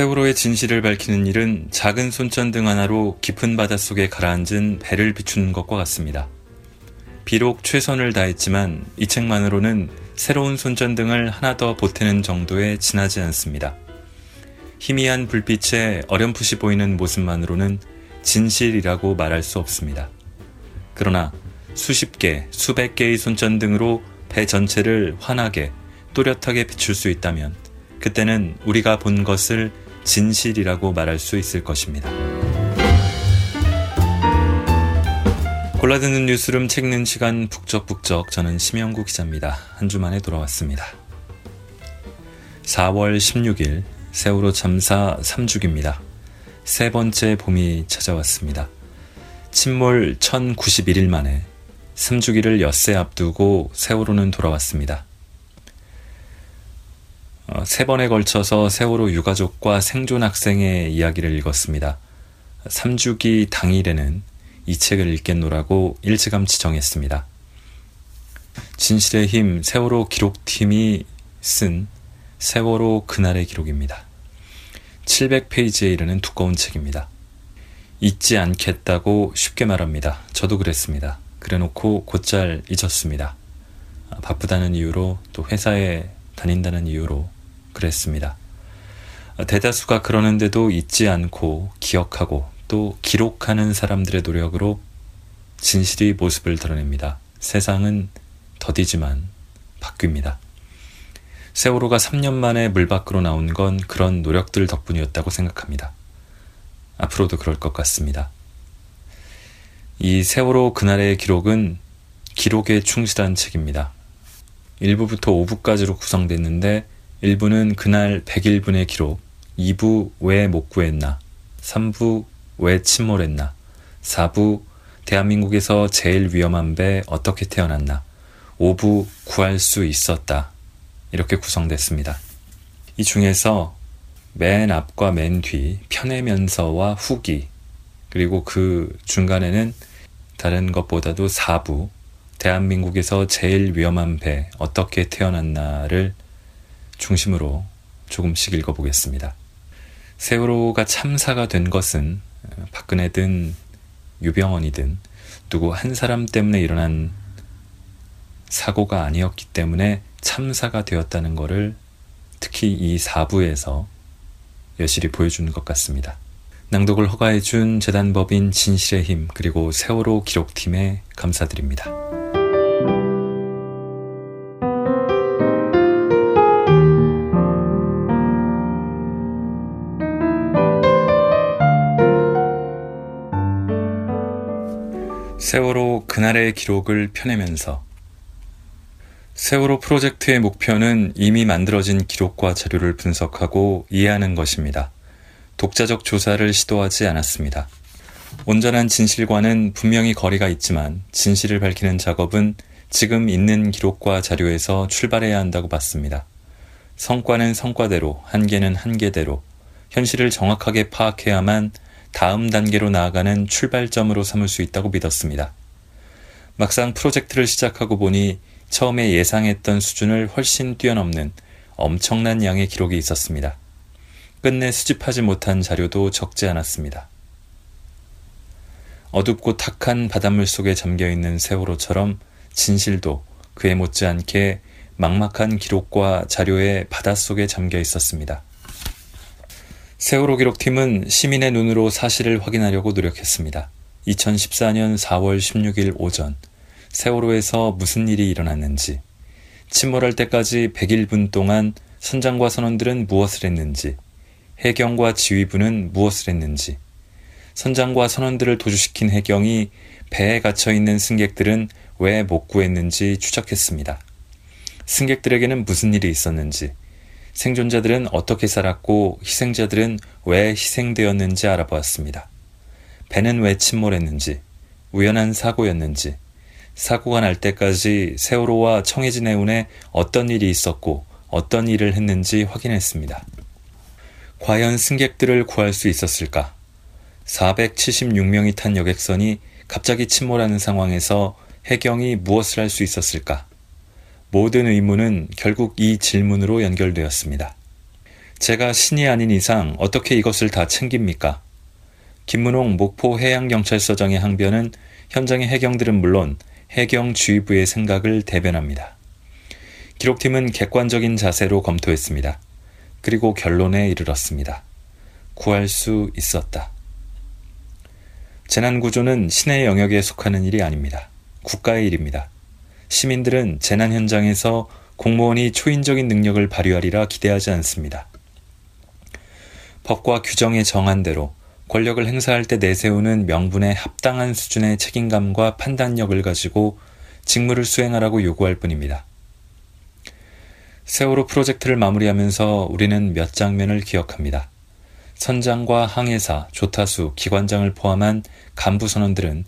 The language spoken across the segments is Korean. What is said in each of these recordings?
세월호의 진실을 밝히는 일은 작은 손전등 하나로 깊은 바닷속에 가라앉은 배를 비추는 것과 같습니다. 비록 최선을 다했지만 이 책만으로는 새로운 손전등을 하나 더 보태는 정도에 지나지 않습니다. 희미한 불빛에 어렴풋이 보이는 모습만으로는 진실이라고 말할 수 없습니다. 그러나 수십 개, 수백 개의 손전등으로 배 전체를 환하게, 또렷하게 비출 수 있다면 그때는 우리가 본 것을 진실이라고 말할 수 있을 것입니다. 골라듣는 뉴스룸 책 읽는 시간 북적북적, 저는 심영구 기자입니다. 한 주만에 돌아왔습니다. 4월 16일 세월호 참사 3주기입니다. 세 번째 봄이 찾아왔습니다. 침몰 1091일 만에 3주기를 엿새 앞두고 세월호는 돌아왔습니다. 세 번에 걸쳐서 세월호 유가족과 생존 학생의 이야기를 읽었습니다. 3주기 당일에는 이 책을 읽겠노라고 일찌감치 정했습니다. 진실의 힘 세월호 기록팀이 쓴 세월호 그날의 기록입니다. 700페이지에 이르는 두꺼운 책입니다. 잊지 않겠다고 쉽게 말합니다. 저도 그랬습니다. 그래놓고 곧잘 잊었습니다. 바쁘다는 이유로, 또 회사에 다닌다는 이유로 그랬습니다. 대다수가 그러는데도 잊지 않고 기억하고 또 기록하는 사람들의 노력으로 진실이 모습을 드러냅니다. 세상은 더디지만 바뀝니다. 세월호가 3년 만에 물 밖으로 나온 건 그런 노력들 덕분이었다고 생각합니다. 앞으로도 그럴 것 같습니다. 이 세월호 그날의 기록은 기록에 충실한 책입니다. 1부부터 5부까지로 구성됐는데 1부는 그날 101분의 기록, 2부 왜 못 구했나, 3부 왜 침몰했나, 4부 대한민국에서 제일 위험한 배 어떻게 태어났나, 5부 구할 수 있었다, 이렇게 구성됐습니다. 이 중에서 맨 앞과 맨 뒤 편애면서와 후기, 그리고 그 중간에는 다른 것보다도 4부 대한민국에서 제일 위험한 배 어떻게 태어났나를 중심으로 조금씩 읽어보겠습니다. 세월호가 참사가 된 것은 박근혜든 유병언이든 누구 한 사람 때문에 일어난 사고가 아니었기 때문에 참사가 되었다는 것을 특히 이 4부에서 여실히 보여주는 것 같습니다. 낭독을 허가해준 재단법인 진실의 힘, 그리고 세월호 기록팀에 감사드립니다. 세월호 그날의 기록을 펴내면서, 세월호 프로젝트의 목표는 이미 만들어진 기록과 자료를 분석하고 이해하는 것입니다. 독자적 조사를 시도하지 않았습니다. 온전한 진실과는 분명히 거리가 있지만 진실을 밝히는 작업은 지금 있는 기록과 자료에서 출발해야 한다고 봤습니다. 성과는 성과대로, 한계는 한계대로 현실을 정확하게 파악해야만 다음 단계로 나아가는 출발점으로 삼을 수 있다고 믿었습니다. 막상 프로젝트를 시작하고 보니 처음에 예상했던 수준을 훨씬 뛰어넘는 엄청난 양의 기록이 있었습니다. 끝내 수집하지 못한 자료도 적지 않았습니다. 어둡고 탁한 바닷물 속에 잠겨있는 세월호처럼 진실도 그에 못지않게 막막한 기록과 자료의 바닷속에 잠겨 있었습니다. 세월호 기록팀은 시민의 눈으로 사실을 확인하려고 노력했습니다. 2014년 4월 16일 오전, 세월호에서 무슨 일이 일어났는지, 침몰할 때까지 101분 동안 선장과 선원들은 무엇을 했는지, 해경과 지휘부는 무엇을 했는지, 선장과 선원들을 도주시킨 해경이 배에 갇혀있는 승객들은 왜 못 구했는지 추적했습니다. 승객들에게는 무슨 일이 있었는지, 생존자들은 어떻게 살았고 희생자들은 왜 희생되었는지 알아보았습니다. 배는 왜 침몰했는지, 우연한 사고였는지, 사고가 날 때까지 세월호와 청해진 해운에 어떤 일이 있었고 어떤 일을 했는지 확인했습니다. 과연 승객들을 구할 수 있었을까? 476명이 탄 여객선이 갑자기 침몰하는 상황에서 해경이 무엇을 할 수 있었을까? 모든 의문은 결국 이 질문으로 연결되었습니다. 제가 신이 아닌 이상 어떻게 이것을 다 챙깁니까? 김문홍 목포해양경찰서장의 항변은 현장의 해경들은 물론 해경 지휘부의 생각을 대변합니다. 기록팀은 객관적인 자세로 검토했습니다. 그리고 결론에 이르렀습니다. 구할 수 있었다. 재난구조는 신의 영역에 속하는 일이 아닙니다. 국가의 일입니다. 시민들은 재난 현장에서 공무원이 초인적인 능력을 발휘하리라 기대하지 않습니다. 법과 규정에 정한 대로 권력을 행사할 때 내세우는 명분에 합당한 수준의 책임감과 판단력을 가지고 직무를 수행하라고 요구할 뿐입니다. 세월호 프로젝트를 마무리하면서 우리는 몇 장면을 기억합니다. 선장과 항해사, 조타수, 기관장을 포함한 간부 선원들은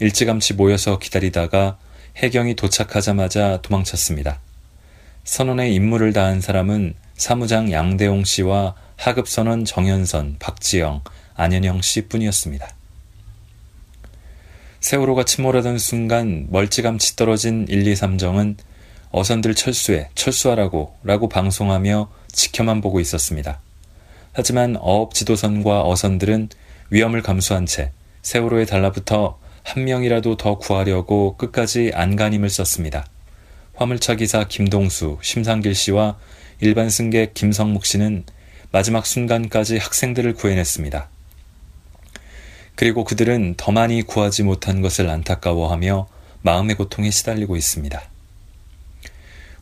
일찌감치 모여서 기다리다가 해경이 도착하자마자 도망쳤습니다. 선원의 임무를 다한 사람은 사무장 양대홍 씨와 하급 선원 정현선, 박지영, 안현영 씨뿐이었습니다. 세월호가 침몰하던 순간 멀찌감치 떨어진 1, 2, 3정은 어선들 철수해, 철수하라고 라고 방송하며 지켜만 보고 있었습니다. 하지만 어업 지도선과 어선들은 위험을 감수한 채 세월호에 달라붙어 한 명이라도 더 구하려고 끝까지 안간힘을 썼습니다. 화물차 기사 김동수, 심상길 씨와 일반 승객 김성목 씨는 마지막 순간까지 학생들을 구해냈습니다. 그리고 그들은 더 많이 구하지 못한 것을 안타까워하며 마음의 고통에 시달리고 있습니다.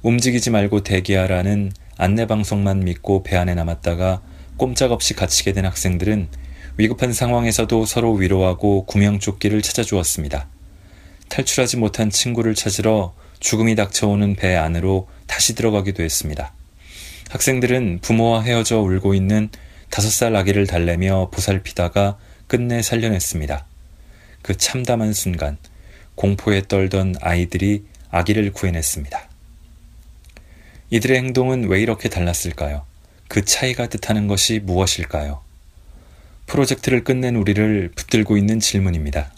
움직이지 말고 대기하라는 안내방송만 믿고 배 안에 남았다가 꼼짝없이 갇히게 된 학생들은 위급한 상황에서도 서로 위로하고 구명조끼를 찾아주었습니다. 탈출하지 못한 친구를 찾으러 죽음이 닥쳐오는 배 안으로 다시 들어가기도 했습니다. 학생들은 부모와 헤어져 울고 있는 5살 아기를 달래며 보살피다가 끝내 살려냈습니다. 그 참담한 순간 공포에 떨던 아이들이 아기를 구해냈습니다. 이들의 행동은 왜 이렇게 달랐을까요? 그 차이가 뜻하는 것이 무엇일까요? 프로젝트를 끝낸 우리를 붙들고 있는 질문입니다.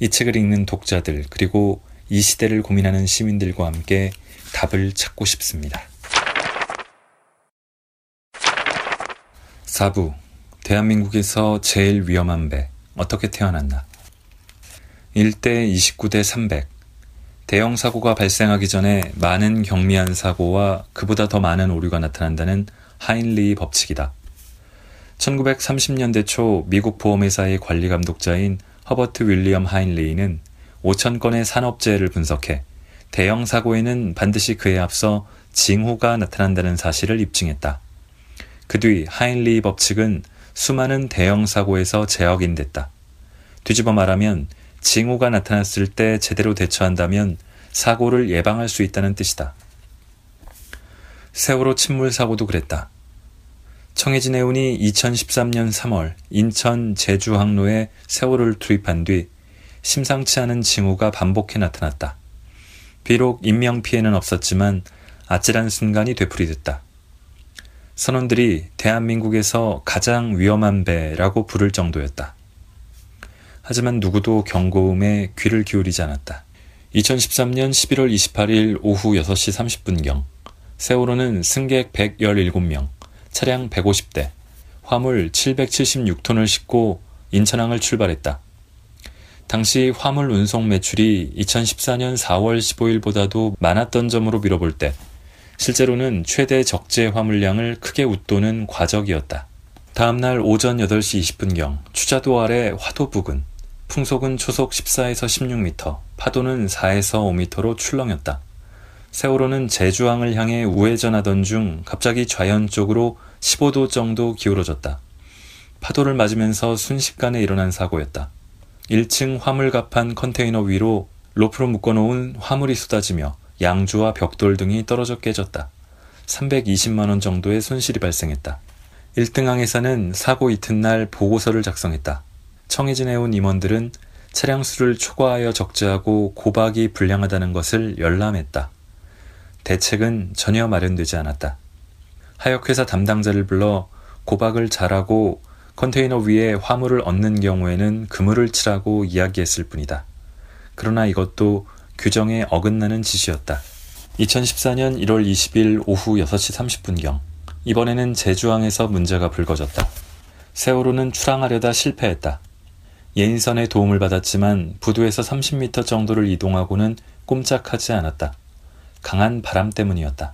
이 책을 읽는 독자들 그리고 이 시대를 고민하는 시민들과 함께 답을 찾고 싶습니다. 4부 대한민국에서 제일 위험한 배 어떻게 태어났나. 1대 29대 300 대형 사고가 발생하기 전에 많은 경미한 사고와 그보다 더 많은 오류가 나타난다는 하인리히 법칙이다. 1930년대 초 미국 보험회사의 관리감독자인 허버트 윌리엄 하인리히는 5,000건의 산업재해를 분석해 대형 사고에는 반드시 그에 앞서 징후가 나타난다는 사실을 입증했다. 그 뒤 하인리히 법칙은 수많은 대형 사고에서 재확인됐다. 뒤집어 말하면 징후가 나타났을 때 제대로 대처한다면 사고를 예방할 수 있다는 뜻이다. 세월호 침몰 사고도 그랬다. 청해진 해운이 2013년 3월 인천 제주 항로에 세월호를 투입한 뒤 심상치 않은 징후가 반복해 나타났다. 비록 인명피해는 없었지만 아찔한 순간이 되풀이됐다. 선원들이 대한민국에서 가장 위험한 배라고 부를 정도였다. 하지만 누구도 경고음에 귀를 기울이지 않았다. 2013년 11월 28일 오후 6시 30분경 세월호는 승객 117명, 차량 150대, 화물 776톤을 싣고 인천항을 출발했다. 당시 화물 운송 매출이 2014년 4월 15일보다도 많았던 점으로 미뤄볼 때 실제로는 최대 적재 화물량을 크게 웃도는 과적이었다. 다음날 오전 8시 20분경 추자도 아래 화도 부근, 풍속은 초속 14에서 16m, 파도는 4에서 5m로 출렁였다. 세월호는 제주항을 향해 우회전하던 중 갑자기 좌현 쪽으로 15도 정도 기울어졌다. 파도를 맞으면서 순식간에 일어난 사고였다. 1층 화물갑판 컨테이너 위로 로프로 묶어놓은 화물이 쏟아지며 양주와 벽돌 등이 떨어져 깨졌다. 320만원 정도의 손실이 발생했다. 1등항에서는 사고 이튿날 보고서를 작성했다. 청해진 해운 임원들은 차량 수를 초과하여 적재하고 고박이 불량하다는 것을 열람했다. 대책은 전혀 마련되지 않았다. 하역회사 담당자를 불러 고박을 잘하고 컨테이너 위에 화물을 얹는 경우에는 그물을 치라고 이야기했을 뿐이다. 그러나 이것도 규정에 어긋나는 지시였다. 2014년 1월 20일 오후 6시 30분경 이번에는 제주항에서 문제가 불거졌다. 세월호는 출항하려다 실패했다. 예인선의 도움을 받았지만 부두에서 30m 정도를 이동하고는 꼼짝하지 않았다. 강한 바람 때문이었다.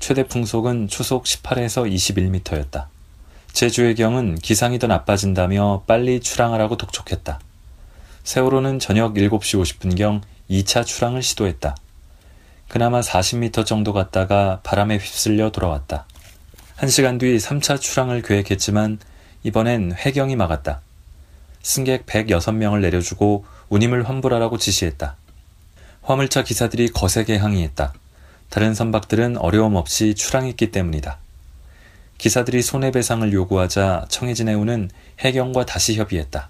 최대 풍속은 초속 18에서 21m였다. 제주의 경은 기상이 더 나빠진다며 빨리 출항하라고 독촉했다. 세월호는 저녁 7시 50분경 2차 출항을 시도했다. 그나마 40m 정도 갔다가 바람에 휩쓸려 돌아왔다. 1시간 뒤 3차 출항을 계획했지만 이번엔 해경이 막았다. 승객 106명을 내려주고 운임을 환불하라고 지시했다. 화물차 기사들이 거세게 항의했다. 다른 선박들은 어려움 없이 출항했기 때문이다. 기사들이 손해배상을 요구하자 청해진 해운은 해경과 다시 협의했다.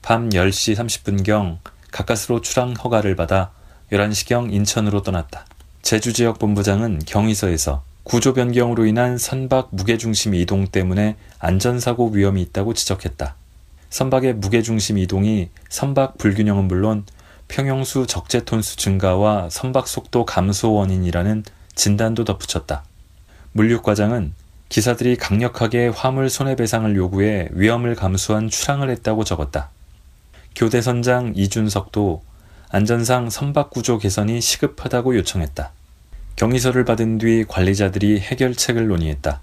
밤 10시 30분경 가까스로 출항 허가를 받아 11시경 인천으로 떠났다. 제주지역본부장은 경위서에서 구조 변경으로 인한 선박 무게중심 이동 때문에 안전사고 위험이 있다고 지적했다. 선박의 무게중심 이동이 선박 불균형은 물론 평형수 적재톤수 증가와 선박 속도 감소 원인이라는 진단도 덧붙였다. 물류과장은 기사들이 강력하게 화물 손해배상을 요구해 위험을 감수한 출항을 했다고 적었다. 교대선장 이준석도 안전상 선박 구조 개선이 시급하다고 요청했다. 경위서를 받은 뒤 관리자들이 해결책을 논의했다.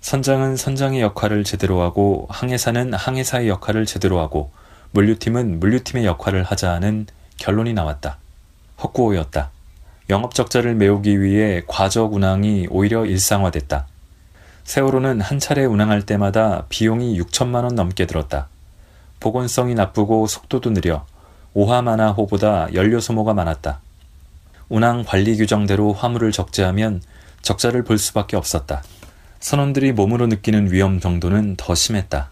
선장은 선장의 역할을 제대로 하고 항해사는 항해사의 역할을 제대로 하고 물류팀은 물류팀의 역할을 하자 하는 결론이 나왔다. 헛구호였다. 영업적자를 메우기 위해 과적 운항이 오히려 일상화됐다. 세월호는 한 차례 운항할 때마다 비용이 6천만 원 넘게 들었다. 보건성이 나쁘고 속도도 느려 오하마나호보다 연료 소모가 많았다. 운항 관리 규정대로 화물을 적재하면 적자를 볼 수밖에 없었다. 선원들이 몸으로 느끼는 위험 정도는 더 심했다.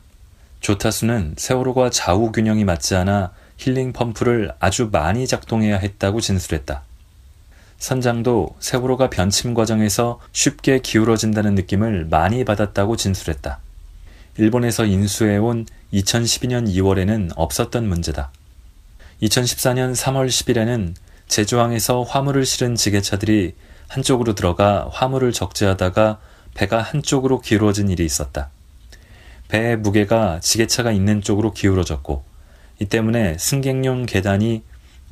조타수는 세월호가 좌우 균형이 맞지 않아 힐링 펌프를 아주 많이 작동해야 했다고 진술했다. 선장도 세월호가 변침 과정에서 쉽게 기울어진다는 느낌을 많이 받았다고 진술했다. 일본에서 인수해온 2012년 2월에는 없었던 문제다. 2014년 3월 10일에는 제주항에서 화물을 실은 지게차들이 한쪽으로 들어가 화물을 적재하다가 배가 한쪽으로 기울어진 일이 있었다. 배의 무게가 지게차가 있는 쪽으로 기울어졌고 이 때문에 승객용 계단이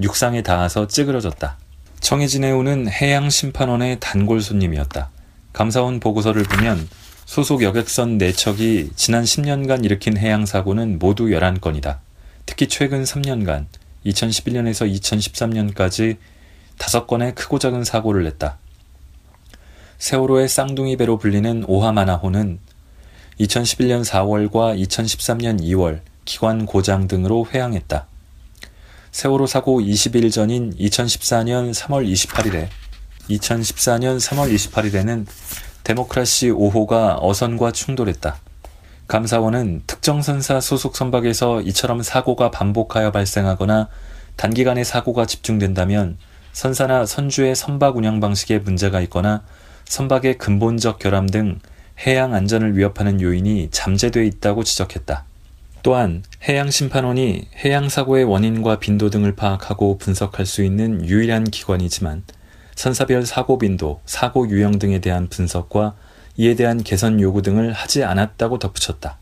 육상에 닿아서 찌그러졌다. 청해진 해운은 해양심판원의 단골 손님이었다. 감사원 보고서를 보면 소속 여객선 4척이 지난 10년간 일으킨 해양사고는 모두 11건이다. 특히 최근 3년간 2011년에서 2013년까지 5건의 크고 작은 사고를 냈다. 세월호의 쌍둥이 배로 불리는 오하마나호는 2011년 4월과 2013년 2월 기관 고장 등으로 회항했다. 세월호 사고 20일 전인 2014년 3월 28일에는 데모크라시 5호가 어선과 충돌했다. 감사원은 특정선사 소속 선박에서 이처럼 사고가 반복하여 발생하거나 단기간에 사고가 집중된다면 선사나 선주의 선박 운영 방식에 문제가 있거나 선박의 근본적 결함 등 해양 안전을 위협하는 요인이 잠재되어 있다고 지적했다. 또한 해양심판원이 해양사고의 원인과 빈도 등을 파악하고 분석할 수 있는 유일한 기관이지만 선사별 사고 빈도, 사고 유형 등에 대한 분석과 이에 대한 개선 요구 등을 하지 않았다고 덧붙였다.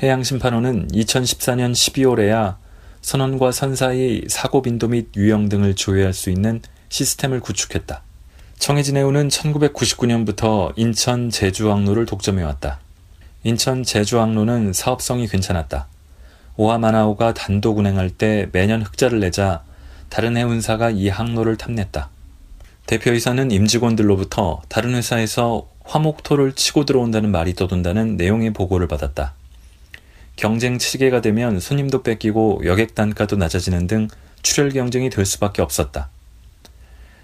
해양심판원은 2014년 12월에야 선원과 선사의 사고 빈도 및 유형 등을 조회할 수 있는 시스템을 구축했다. 청해진 해운은 1999년부터 인천 제주항로를 독점해왔다. 인천 제주항로는 사업성이 괜찮았다. 오하마나호가 단독 운행할 때 매년 흑자를 내자 다른 해운사가 이 항로를 탐냈다. 대표이사는 임직원들로부터 다른 회사에서 화목토를 치고 들어온다는 말이 떠돈다는 내용의 보고를 받았다. 경쟁 치개가 되면 손님도 뺏기고 여객 단가도 낮아지는 등 출혈 경쟁이 될 수밖에 없었다.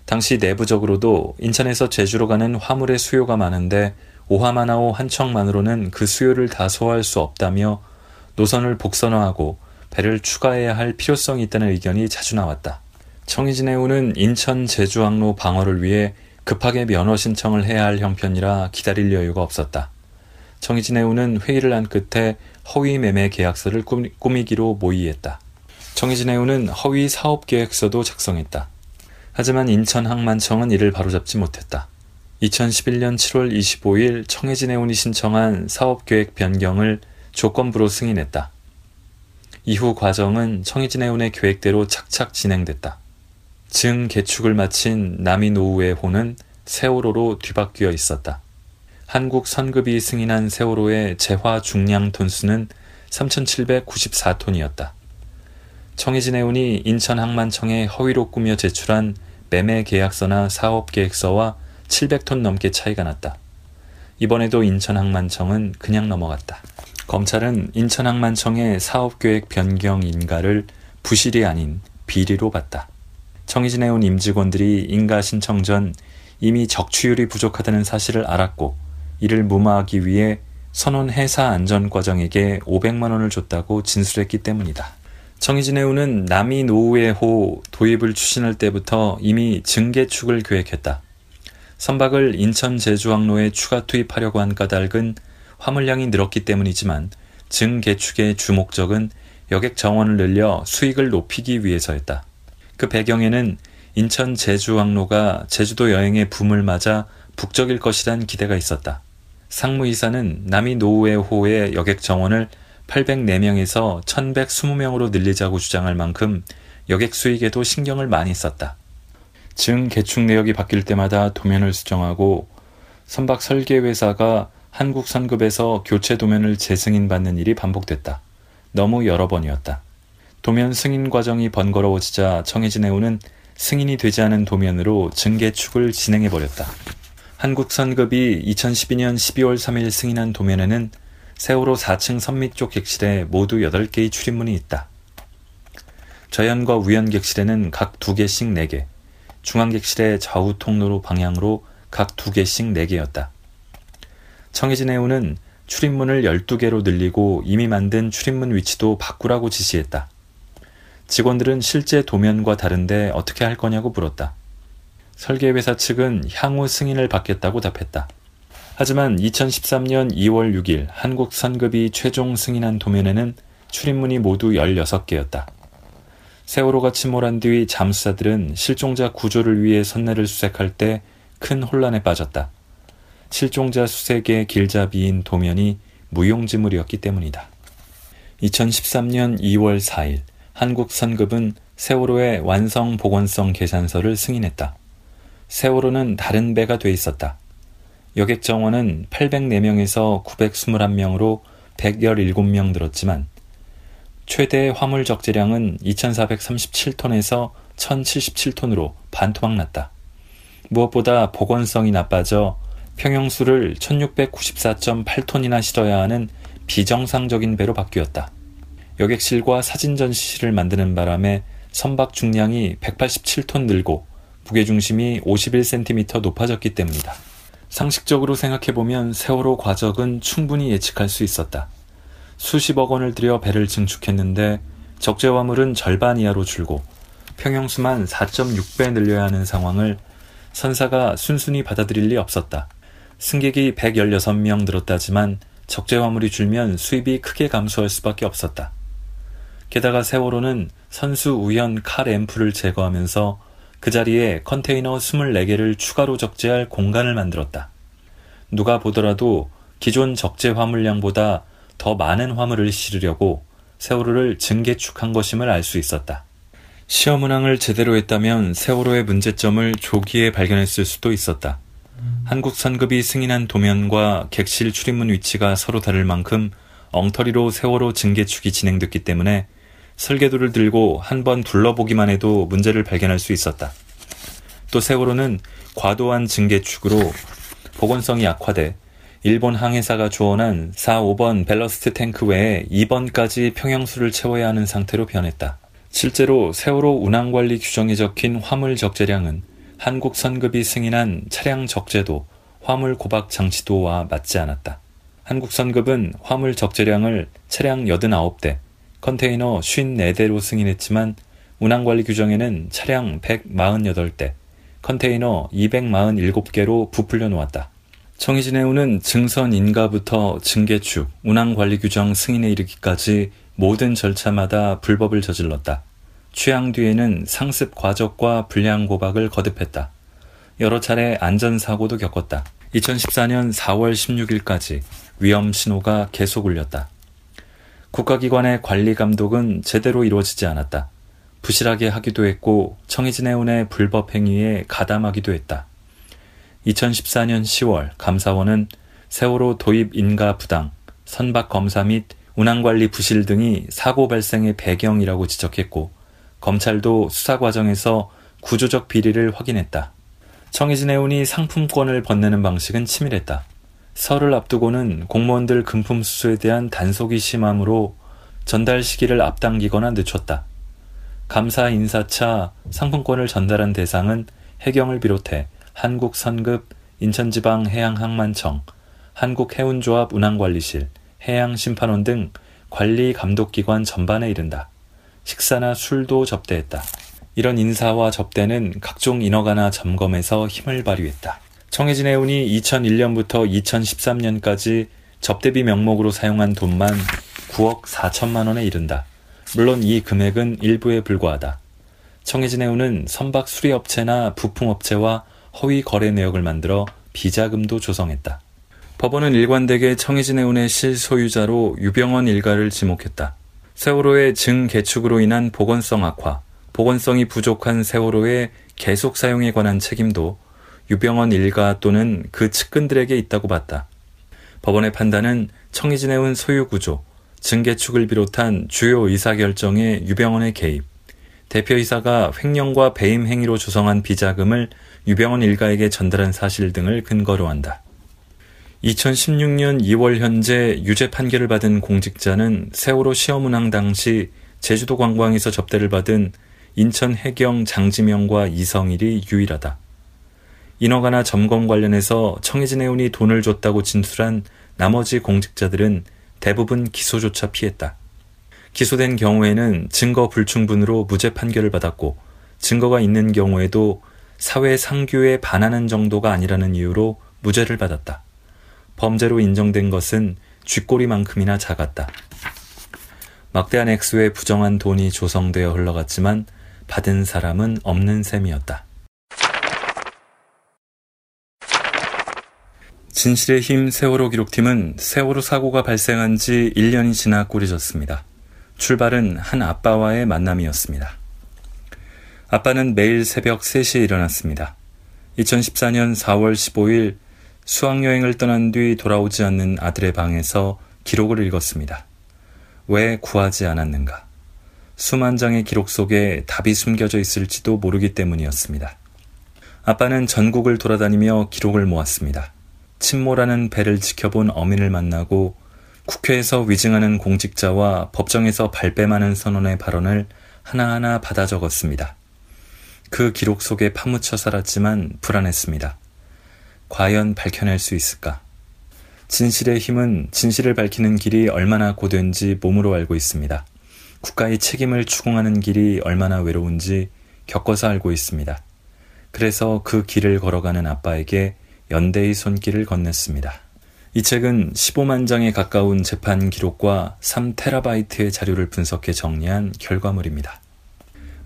당시 내부적으로도 인천에서 제주로 가는 화물의 수요가 많은데 오하마나호 한 척만으로는 그 수요를 다 소화할 수 없다며 노선을 복선화하고 배를 추가해야 할 필요성이 있다는 의견이 자주 나왔다. 청해진 해운은 인천 제주항로 방어를 위해 급하게 면허 신청을 해야 할 형편이라 기다릴 여유가 없었다. 청해진 해운은 회의를 한 끝에 허위 매매 계약서를 꾸미기로 모의했다. 청해진 해운은 허위 사업 계획서도 작성했다. 하지만 인천항만청은 이를 바로잡지 못했다. 2011년 7월 25일 청해진 해운이 신청한 사업계획 변경을 조건부로 승인했다. 이후 과정은 청해진 해운의 계획대로 착착 진행됐다. 증 개축을 마친 남이노우의 호는 세월호로 뒤바뀌어 있었다. 한국 선급이 승인한 세월호의 재화 중량 톤수는 3,794톤이었다. 청해진 해운이 인천항만청에 허위로 꾸며 제출한 매매계약서나 사업계획서와 700톤 넘게 차이가 났다. 이번에도 인천항만청은 그냥 넘어갔다. 검찰은 인천항만청의 사업계획 변경 인가를 부실이 아닌 비리로 봤다. 청해진 해운 임직원들이 인가 신청 전 이미 적취율이 부족하다는 사실을 알았고 이를 무마하기 위해 선원회사 안전과정에게 500만 원을 줬다고 진술했기 때문이다. 청해진 해운은 남이노우의 호 도입을 추진할 때부터 이미 증개축을 계획했다. 선박을 인천 제주항로에 추가 투입하려고 한 까닭은 화물량이 늘었기 때문이지만 증개축의 주목적은 여객 정원을 늘려 수익을 높이기 위해서였다. 그 배경에는 인천 제주항로가 제주도 여행의 붐을 맞아 북적일 것이란 기대가 있었다. 상무이사는 남이노우의 호의 여객 정원을 804명에서 1120명으로 늘리자고 주장할 만큼 여객 수익에도 신경을 많이 썼다. 증 개축 내역이 바뀔 때마다 도면을 수정하고 선박 설계 회사가 한국 선급에서 교체 도면을 재승인 받는 일이 반복됐다. 너무 여러 번이었다. 도면 승인 과정이 번거로워지자 청해진 해운은 승인이 되지 않은 도면으로 증개축을 진행해버렸다. 한국 선급이 2012년 12월 3일 승인한 도면에는 세월호 4층 선미 쪽 객실에 모두 8개의 출입문이 있다. 좌현과 우현 객실에는 각 2개씩 4개, 중앙 객실의 좌우 통로로 방향으로 각 2개씩 4개였다. 청해진 해운은 출입문을 12개로 늘리고 이미 만든 출입문 위치도 바꾸라고 지시했다. 직원들은 실제 도면과 다른데 어떻게 할 거냐고 물었다. 설계회사 측은 향후 승인을 받겠다고 답했다. 하지만 2013년 2월 6일 한국 선급이 최종 승인한 도면에는 출입문이 모두 16개였다. 세월호가 침몰한 뒤 잠수사들은 실종자 구조를 위해 선내를 수색할 때 큰 혼란에 빠졌다. 실종자 수색의 길잡이인 도면이 무용지물이었기 때문이다. 2013년 2월 4일 한국 선급은 세월호의 완성 보건성 계산서를 승인했다. 세월호는 다른 배가 돼 있었다. 여객 정원은 804명에서 921명으로 117명 늘었지만 최대 화물 적재량은 2,437톤에서 1,077톤으로 반토막 났다. 무엇보다 보건성이 나빠져 평형수를 1,694.8톤이나 실어야 하는 비정상적인 배로 바뀌었다. 여객실과 사진 전시실을 만드는 바람에 선박 중량이 187톤 늘고 무게중심이 51cm 높아졌기 때문이다. 상식적으로 생각해보면 세월호 과적은 충분히 예측할 수 있었다. 수십억 원을 들여 배를 증축했는데 적재화물은 절반 이하로 줄고 평형수만 4.6배 늘려야 하는 상황을 선사가 순순히 받아들일 리 없었다. 승객이 116명 늘었다지만 적재화물이 줄면 수입이 크게 감소할 수밖에 없었다. 게다가 세월호는 선수 우현 칼 앰프를 제거하면서 그 자리에 컨테이너 24개를 추가로 적재할 공간을 만들었다. 누가 보더라도 기존 적재 화물량보다 더 많은 화물을 실으려고 세월호를 증개축한 것임을 알 수 있었다. 시험 운항을 제대로 했다면 세월호의 문제점을 조기에 발견했을 수도 있었다. 한국 선급이 승인한 도면과 객실 출입문 위치가 서로 다를 만큼 엉터리로 세월호 증개축이 진행됐기 때문에 설계도를 들고 한 번 둘러보기만 해도 문제를 발견할 수 있었다. 또 세월호는 과도한 증개축으로 보건성이 약화돼 일본 항해사가 조언한 4, 5번 밸러스트 탱크 외에 2번까지 평형수를 채워야 하는 상태로 변했다. 실제로 세월호 운항관리 규정에 적힌 화물 적재량은 한국 선급이 승인한 차량 적재도 화물 고박 장치도와 맞지 않았다. 한국 선급은 화물 적재량을 차량 89대, 컨테이너 54대로 승인했지만 운항관리 규정에는 차량 148대, 컨테이너 247개로 부풀려 놓았다. 청해진 해운은 증선 인가부터 증개축, 운항관리 규정 승인에 이르기까지 모든 절차마다 불법을 저질렀다. 취항 뒤에는 상습 과적과 불량 고박을 거듭했다. 여러 차례 안전사고도 겪었다. 2014년 4월 16일까지 위험신호가 계속 울렸다. 국가기관의 관리감독은 제대로 이루어지지 않았다. 부실하게 하기도 했고 청해진 해운의 불법 행위에 가담하기도 했다. 2014년 10월 감사원은 세월호 도입 인가 부당, 선박 검사 및 운항관리 부실 등이 사고 발생의 배경이라고 지적했고 검찰도 수사 과정에서 구조적 비리를 확인했다. 청해진 해운이 상품권을 번내는 방식은 치밀했다. 설을 앞두고는 공무원들 금품 수수에 대한 단속이 심함으로 전달 시기를 앞당기거나 늦췄다. 감사 인사차 상품권을 전달한 대상은 해경을 비롯해 한국선급, 인천지방해양항만청, 한국해운조합 운항관리실, 해양심판원 등 관리감독기관 전반에 이른다. 식사나 술도 접대했다. 이런 인사와 접대는 각종 인허가나 점검에서 힘을 발휘했다. 청해진 해운이 2001년부터 2013년까지 접대비 명목으로 사용한 돈만 9억 4천만 원에 이른다. 물론 이 금액은 일부에 불과하다. 청해진 해운은 선박 수리업체나 부품업체와 허위 거래 내역을 만들어 비자금도 조성했다. 법원은 일관되게 청해진 해운의 실소유자로 유병언 일가를 지목했다. 세월호의 증개축으로 인한 보건성 악화, 보건성이 부족한 세월호의 계속 사용에 관한 책임도 유병언 일가 또는 그 측근들에게 있다고 봤다. 법원의 판단은 청해진 해운 소유구조, 증개축을 비롯한 주요 의사결정에 유병언의 개입, 대표이사가 횡령과 배임 행위로 조성한 비자금을 유병언 일가에게 전달한 사실 등을 근거로 한다. 2016년 2월 현재 유죄 판결을 받은 공직자는 세월호 시험운항 당시 제주도 관광에서 접대를 받은 인천 해경 장지명과 이성일이 유일하다. 인허가나 점검 관련해서 청해진 해운이 돈을 줬다고 진술한 나머지 공직자들은 대부분 기소조차 피했다. 기소된 경우에는 증거 불충분으로 무죄 판결을 받았고 증거가 있는 경우에도 사회 상규에 반하는 정도가 아니라는 이유로 무죄를 받았다. 범죄로 인정된 것은 쥐꼬리만큼이나 작았다. 막대한 액수의 부정한 돈이 조성되어 흘러갔지만 받은 사람은 없는 셈이었다. 진실의 힘 세월호 기록팀은 세월호 사고가 발생한 지 1년이 지나 꾸려졌습니다. 출발은 한 아빠와의 만남이었습니다. 아빠는 매일 새벽 3시에 일어났습니다. 2014년 4월 15일 수학여행을 떠난 뒤 돌아오지 않는 아들의 방에서 기록을 읽었습니다. 왜 구하지 않았는가? 수만 장의 기록 속에 답이 숨겨져 있을지도 모르기 때문이었습니다. 아빠는 전국을 돌아다니며 기록을 모았습니다. 침몰하는 배를 지켜본 어민을 만나고 국회에서 위증하는 공직자와 법정에서 발뺌하는 선원의 발언을 하나하나 받아 적었습니다. 그 기록 속에 파묻혀 살았지만 불안했습니다. 과연 밝혀낼 수 있을까? 진실의 힘은 진실을 밝히는 길이 얼마나 고된지 몸으로 알고 있습니다. 국가의 책임을 추궁하는 길이 얼마나 외로운지 겪어서 알고 있습니다. 그래서 그 길을 걸어가는 아빠에게 연대의 손길을 건넸습니다. 이 책은 15만 장에 가까운 재판 기록과 3테라바이트의 자료를 분석해 정리한 결과물입니다.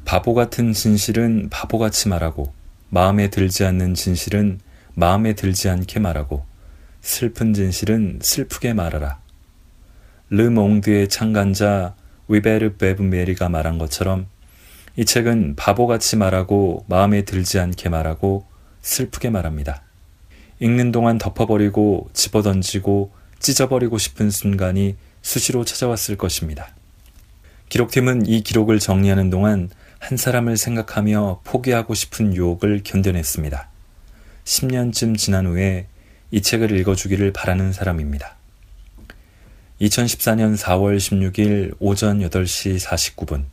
바보 같은 진실은 바보같이 말하고, 마음에 들지 않는 진실은 마음에 들지 않게 말하고, 슬픈 진실은 슬프게 말하라. 르 몽드의 창간자 위베르 베브 메리가 말한 것처럼 이 책은 바보같이 말하고, 마음에 들지 않게 말하고, 슬프게 말합니다. 읽는 동안 덮어버리고 집어던지고 찢어버리고 싶은 순간이 수시로 찾아왔을 것입니다. 기록팀은 이 기록을 정리하는 동안 한 사람을 생각하며 포기하고 싶은 유혹을 견뎌냈습니다. 10년쯤 지난 후에 이 책을 읽어주기를 바라는 사람입니다. 2014년 4월 16일 오전 8시 49분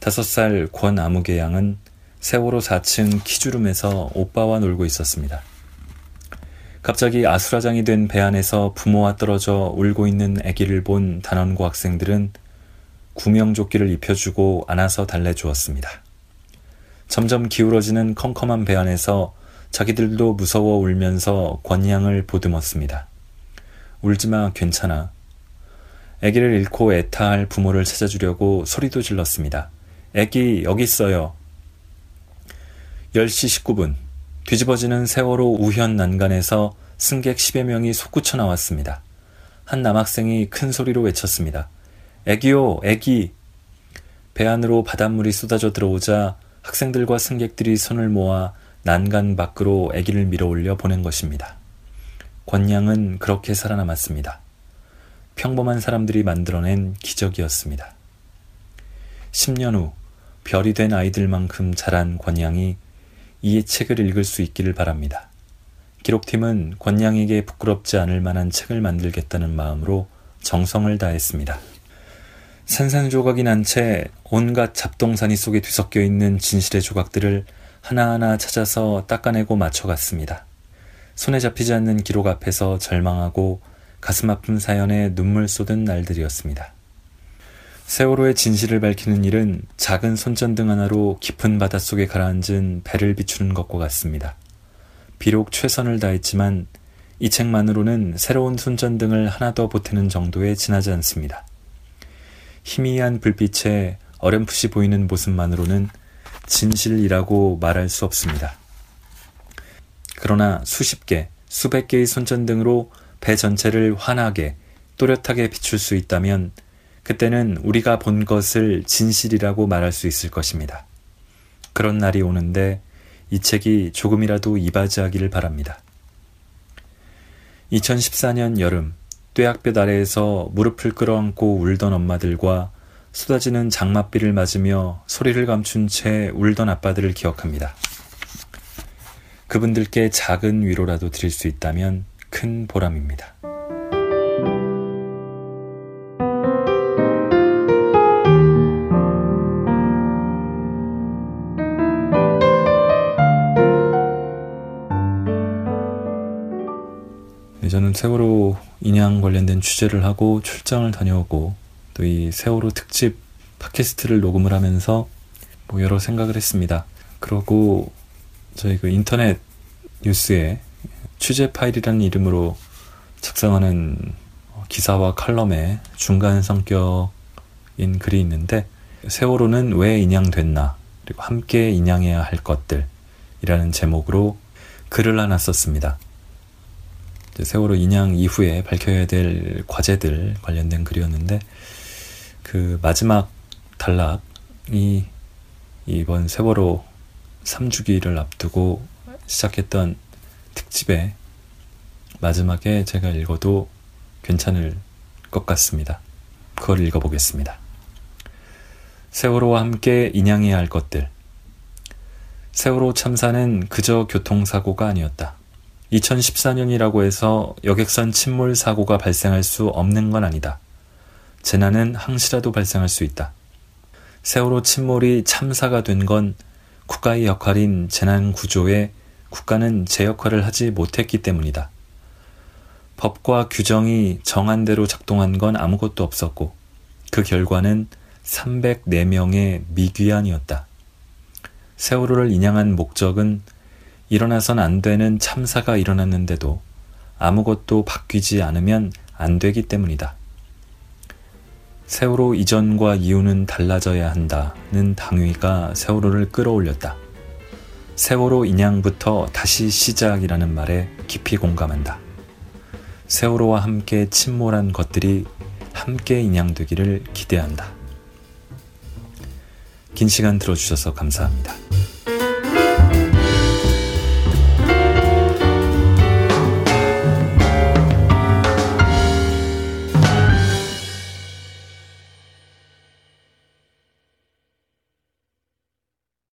5살 권아무개 양은 세월호 4층 키즈룸에서 오빠와 놀고 있었습니다. 갑자기 아수라장이 된 배 안에서 부모와 떨어져 울고 있는 아기를 본 단원고 학생들은 구명조끼를 입혀주고 안아서 달래주었습니다. 점점 기울어지는 컴컴한 배 안에서 자기들도 무서워 울면서 권양을 보듬었습니다. 울지마, 괜찮아. 아기를 잃고 애타할 부모를 찾아주려고 소리도 질렀습니다. 아기 여기 있어요. 10시 19분 뒤집어지는 세월호 우현 난간에서 승객 10여 명이 솟구쳐 나왔습니다. 한 남학생이 큰 소리로 외쳤습니다. 애기요, 애기! 배 안으로 바닷물이 쏟아져 들어오자 학생들과 승객들이 손을 모아 난간 밖으로 애기를 밀어올려 보낸 것입니다. 권양은 그렇게 살아남았습니다. 평범한 사람들이 만들어낸 기적이었습니다. 10년 후 별이 된 아이들만큼 자란 권양이 이 책을 읽을 수 있기를 바랍니다. 기록팀은 권양에게 부끄럽지 않을 만한 책을 만들겠다는 마음으로 정성을 다했습니다. 산산조각이 난 채 온갖 잡동사니 속에 뒤섞여 있는 진실의 조각들을 하나하나 찾아서 닦아내고 맞춰갔습니다. 손에 잡히지 않는 기록 앞에서 절망하고 가슴 아픈 사연에 눈물 쏟은 날들이었습니다. 세월호의 진실을 밝히는 일은 작은 손전등 하나로 깊은 바닷속에 가라앉은 배를 비추는 것과 같습니다. 비록 최선을 다했지만 이 책만으로는 새로운 손전등을 하나 더 보태는 정도에 지나지 않습니다. 희미한 불빛에 어렴풋이 보이는 모습만으로는 진실이라고 말할 수 없습니다. 그러나 수십 개, 수백 개의 손전등으로 배 전체를 환하게, 또렷하게 비출 수 있다면 그때는 우리가 본 것을 진실이라고 말할 수 있을 것입니다. 그런 날이 오는데 이 책이 조금이라도 이바지하기를 바랍니다. 2014년 여름, 뙤약볕 아래에서 무릎을 끌어안고 울던 엄마들과 쏟아지는 장맛비를 맞으며 소리를 감춘 채 울던 아빠들을 기억합니다. 그분들께 작은 위로라도 드릴 수 있다면 큰 보람입니다. 네, 저는 세월호 인양 관련된 취재를 하고 출장을 다녀오고 또 이 세월호 특집 팟캐스트를 녹음을 하면서 뭐 여러 생각을 했습니다. 그러고 저희 그 인터넷 뉴스에 취재 파일이라는 이름으로 작성하는 기사와 칼럼에 중간 성격인 글이 있는데 세월호는 왜 인양됐나 그리고 함께 인양해야 할 것들이라는 제목으로 글을 하나 썼습니다. 세월호 인양 이후에 밝혀야 될 과제들 관련된 글이었는데 그 마지막 단락이 이번 세월호 3주기를 앞두고 시작했던 특집의 마지막에 제가 읽어도 괜찮을 것 같습니다. 그걸 읽어보겠습니다. 세월호와 함께 인양해야 할 것들. 세월호 참사는 그저 교통사고가 아니었다. 2014년이라고 해서 여객선 침몰 사고가 발생할 수 없는 건 아니다. 재난은 항시라도 발생할 수 있다. 세월호 침몰이 참사가 된 건 국가의 역할인 재난 구조에 국가는 제 역할을 하지 못했기 때문이다. 법과 규정이 정한대로 작동한 건 아무것도 없었고 그 결과는 304명의 미귀한이었다. 세월호를 인양한 목적은 일어나선 안 되는 참사가 일어났는데도 아무것도 바뀌지 않으면 안 되기 때문이다. 세월호 이전과 이후는 달라져야 한다는 당위가 세월호를 끌어올렸다. 세월호 인양부터 다시 시작이라는 말에 깊이 공감한다. 세월호와 함께 침몰한 것들이 함께 인양되기를 기대한다. 긴 시간 들어주셔서 감사합니다.